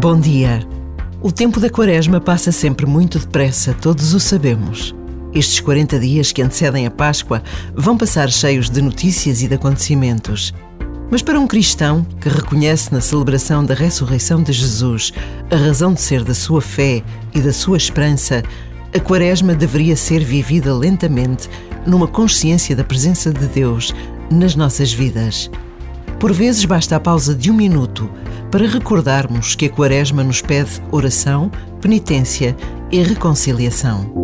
Bom dia! O tempo da Quaresma passa sempre muito depressa, todos o sabemos. Estes 40 dias que antecedem a Páscoa vão passar cheios de notícias e de acontecimentos. Mas para um cristão que reconhece na celebração da ressurreição de Jesus a razão de ser da sua fé e da sua esperança, a Quaresma deveria ser vivida lentamente numa consciência da presença de Deus nas nossas vidas. Por vezes basta a pausa de um minuto para recordarmos que a Quaresma nos pede oração, penitência e reconciliação.